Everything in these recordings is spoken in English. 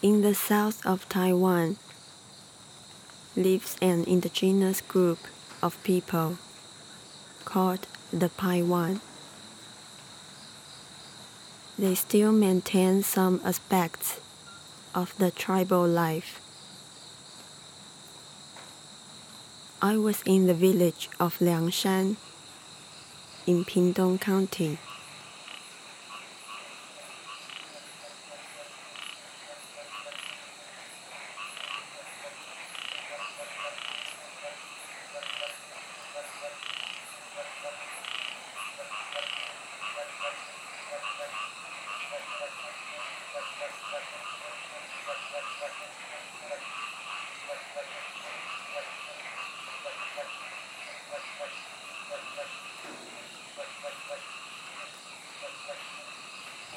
In the south of Taiwan lives an indigenous group of people called the Paiwan. They still maintain some aspects of the tribal life. I was in the village of Liangshan in Pingtung County.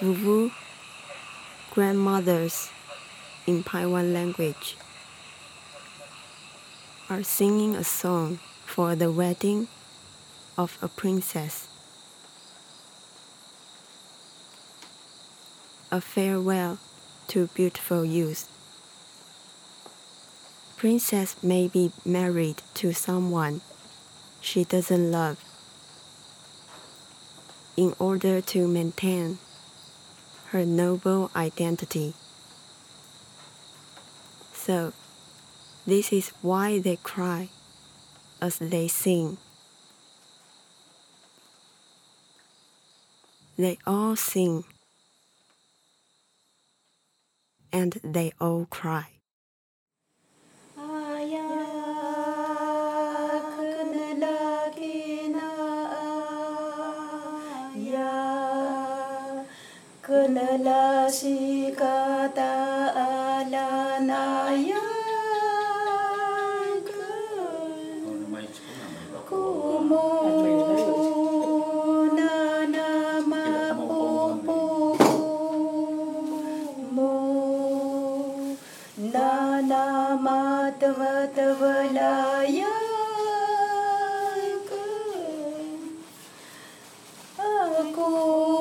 Vuvu, grandmothers in Paiwan language, are singing a song for the wedding of a princess, a farewell to beautiful youth. Princess may be married to someone she doesn't love in order to maintain her noble identity. So, this is why they cry as they sing. They all sing, and they all cry. Kunala sikata alanaya kumuna nama mu nana matvatvalaya aku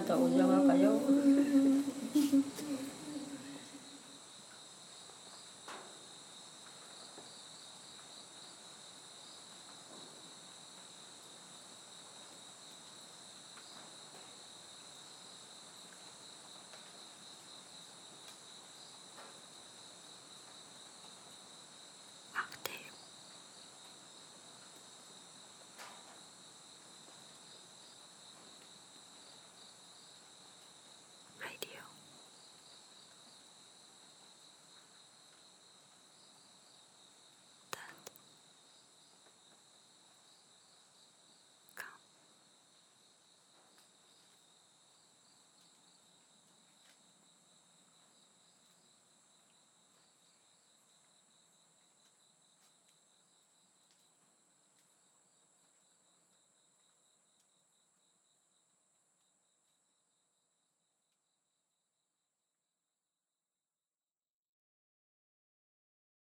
taon lang kayo.